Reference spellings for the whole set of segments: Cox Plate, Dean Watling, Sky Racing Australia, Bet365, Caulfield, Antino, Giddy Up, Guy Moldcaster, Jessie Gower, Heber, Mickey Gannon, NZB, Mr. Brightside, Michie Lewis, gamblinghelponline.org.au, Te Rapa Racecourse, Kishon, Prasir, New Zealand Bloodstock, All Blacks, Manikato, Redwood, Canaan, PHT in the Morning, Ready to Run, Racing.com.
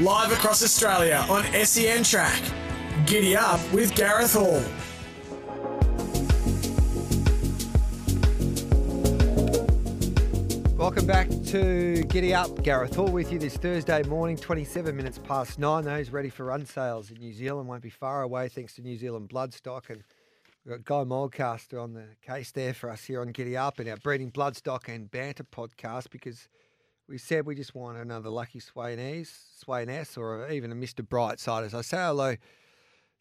live across Australia on SEN Track. Giddy Up with Gareth Hall. Welcome back to Giddy Up. Gareth Hall with you this Thursday morning, 9:27. Those ready for run sales in New Zealand won't be far away thanks to New Zealand Bloodstock. And we've got Guy Moldcaster on the case there for us here on Giddy Up in our Breeding Bloodstock and Banter podcast, because we said we just want another lucky Swainess or even a Mr. Brightside. As I say hello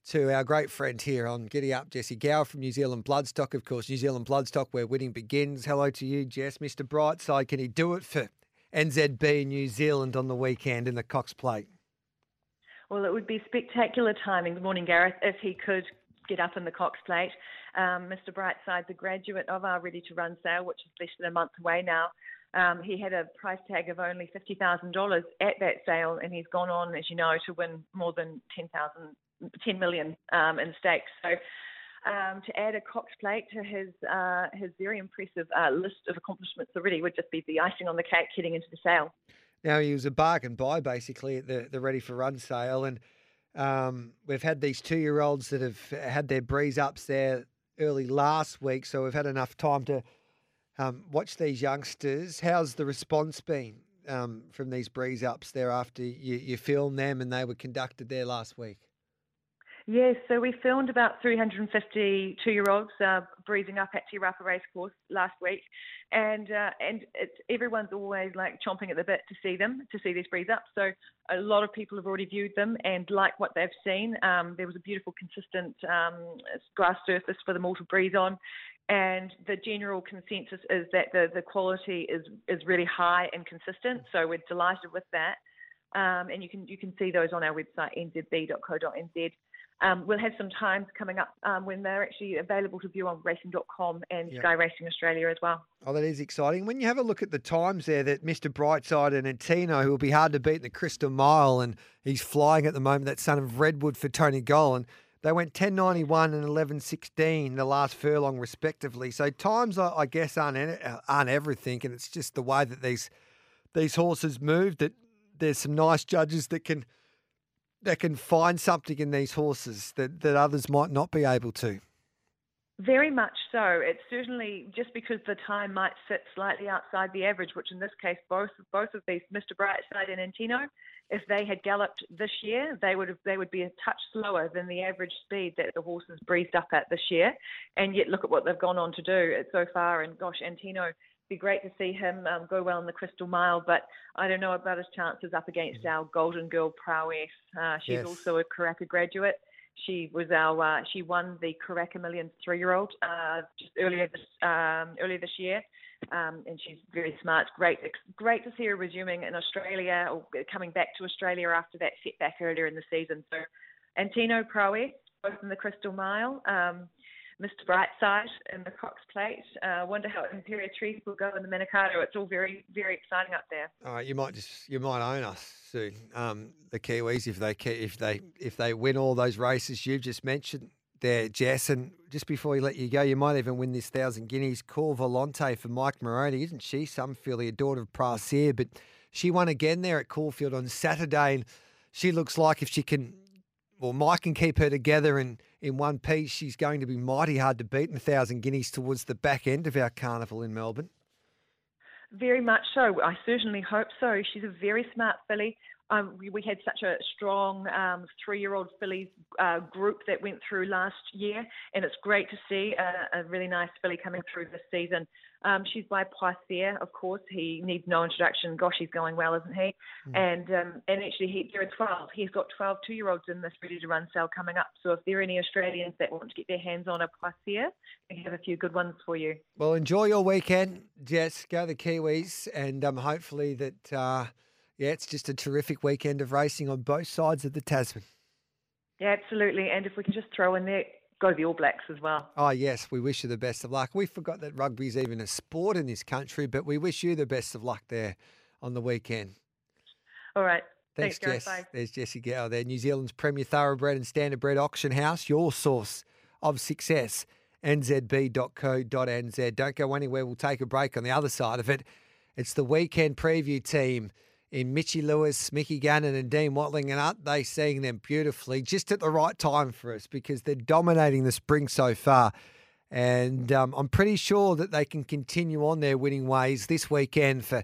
to our great friend here on Giddy Up, Jessie Gower from New Zealand Bloodstock. Of course, New Zealand Bloodstock, where winning begins. Hello to you, Jess. Mr. Brightside, can he do it for NZB New Zealand on the weekend in the Cox Plate? Well, it would be spectacular timing. Good morning, Gareth, if he could get up in the Cox Plate. Mr. Brightside, the graduate of our Ready to Run sale, which is less than a month away now. He had a price tag of only $50,000 at that sale, and he's gone on, as you know, to win more than 10 million in stakes. So to add a Cox Plate to his very impressive list of accomplishments already would just be the icing on the cake heading into the sale. Now, he was a bargain buy basically at the Ready for Run sale, and we've had these 2-year-olds that have had their breeze ups there early last week, so we've had enough time to watch these youngsters. How's the response been from these breeze ups there after you filmed them and they were conducted there last week? Yes, so we filmed about 350 two-year-olds breezing up at Te Rapa Racecourse last week, and everyone's always like chomping at the bit to see these breeze ups. So a lot of people have already viewed them and like what they've seen. There was a beautiful, consistent grass surface for them all to breeze on, and the general consensus is that the quality is really high and consistent. So we're delighted with that, and you can see those on our website, nzb.co.nz. We'll have some times coming up when they're actually available to view on Racing.com and Sky Racing Australia as well. Oh, that is exciting. When you have a look at the times there that Mr. Brightside and Antino, who will be hard to beat in the Crystal Mile, and he's flying at the moment, that son of Redwood for Tony Gollan, they went 10.91 and 11.16 the last furlong respectively. So times, I guess, aren't everything, and it's just the way that these horses move that there's some nice judges that can find something in these horses that others might not be able to. Very much so. It's certainly just because the time might sit slightly outside the average, which in this case, both of these, Mr. Brightside and Antino, if they had galloped this year, they would be a touch slower than the average speed that the horses breezed up at this year. And yet, look at what they've gone on to do so far. And gosh, Antino, be great to see him go well in the Crystal Mile, but I don't know about his chances up against our golden girl Prowess. She's also a Karaka graduate. She was she won the Karaka Millions 3-year-old just earlier this year, and she's very smart. Great to see her resuming in Australia, or coming back to Australia after that setback earlier in the season. So Antino, Prowess, both in the Crystal Mile. Mr. Brightside and the Cox Plate. Wonder how Imperatriz will go in the Manikato. It's all very, very exciting up there. All right, you might own us soon. The Kiwis, if they win all those races you've just mentioned there, Jess. And just before we let you go, you might even win this 1,000 guineas. Call Volante for Mike Moroney. Isn't she some filly, a daughter of Prasir? But she won again there at Caulfield on Saturday, and she looks like if she can. Well, Mike can keep her together in one piece, she's going to be mighty hard to beat in 1,000 guineas towards the back end of our carnival in Melbourne. Very much so. I certainly hope so. She's a very smart filly. We had such a strong 3-year-old fillies group that went through last year, and it's great to see a really nice filly coming through this season. She's by Poisea, of course. He needs no introduction. Gosh, he's going well, isn't he? Mm. And actually, there are 12. He's got 12 2-year-olds in this ready-to-run sale coming up. So if there are any Australians that want to get their hands on a Poisea, we have a few good ones for you. Well, enjoy your weekend, Jess. Go the Kiwis, and hopefully that... Yeah, it's just a terrific weekend of racing on both sides of the Tasman. Yeah, absolutely. And if we can just throw in there, go to the All Blacks as well. Oh, yes. We wish you the best of luck. We forgot that rugby's even a sport in this country, but we wish you the best of luck there on the weekend. All right. Thanks, Jess. Bye. There's Jessie Gower there, New Zealand's premier thoroughbred and standardbred auction house, your source of success, nzb.co.nz. Don't go anywhere. We'll take a break on the other side of it. It's the weekend preview team in Michie Lewis, Mickey Gannon and Dean Watling, and aren't they seeing them beautifully just at the right time for us, because they're dominating the spring so far. And I'm pretty sure that they can continue on their winning ways this weekend for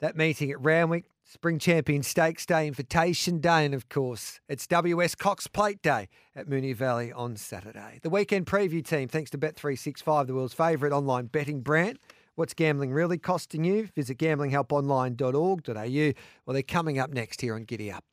that meeting at Randwick, Spring Champion Stakes Day, Invitation Day, and of course, it's WS Cox Plate Day at Moonee Valley on Saturday. The weekend preview team, thanks to Bet365, the world's favourite online betting brand. What's gambling really costing you? Visit gamblinghelponline.org.au. Well, they're coming up next here on Giddy Up.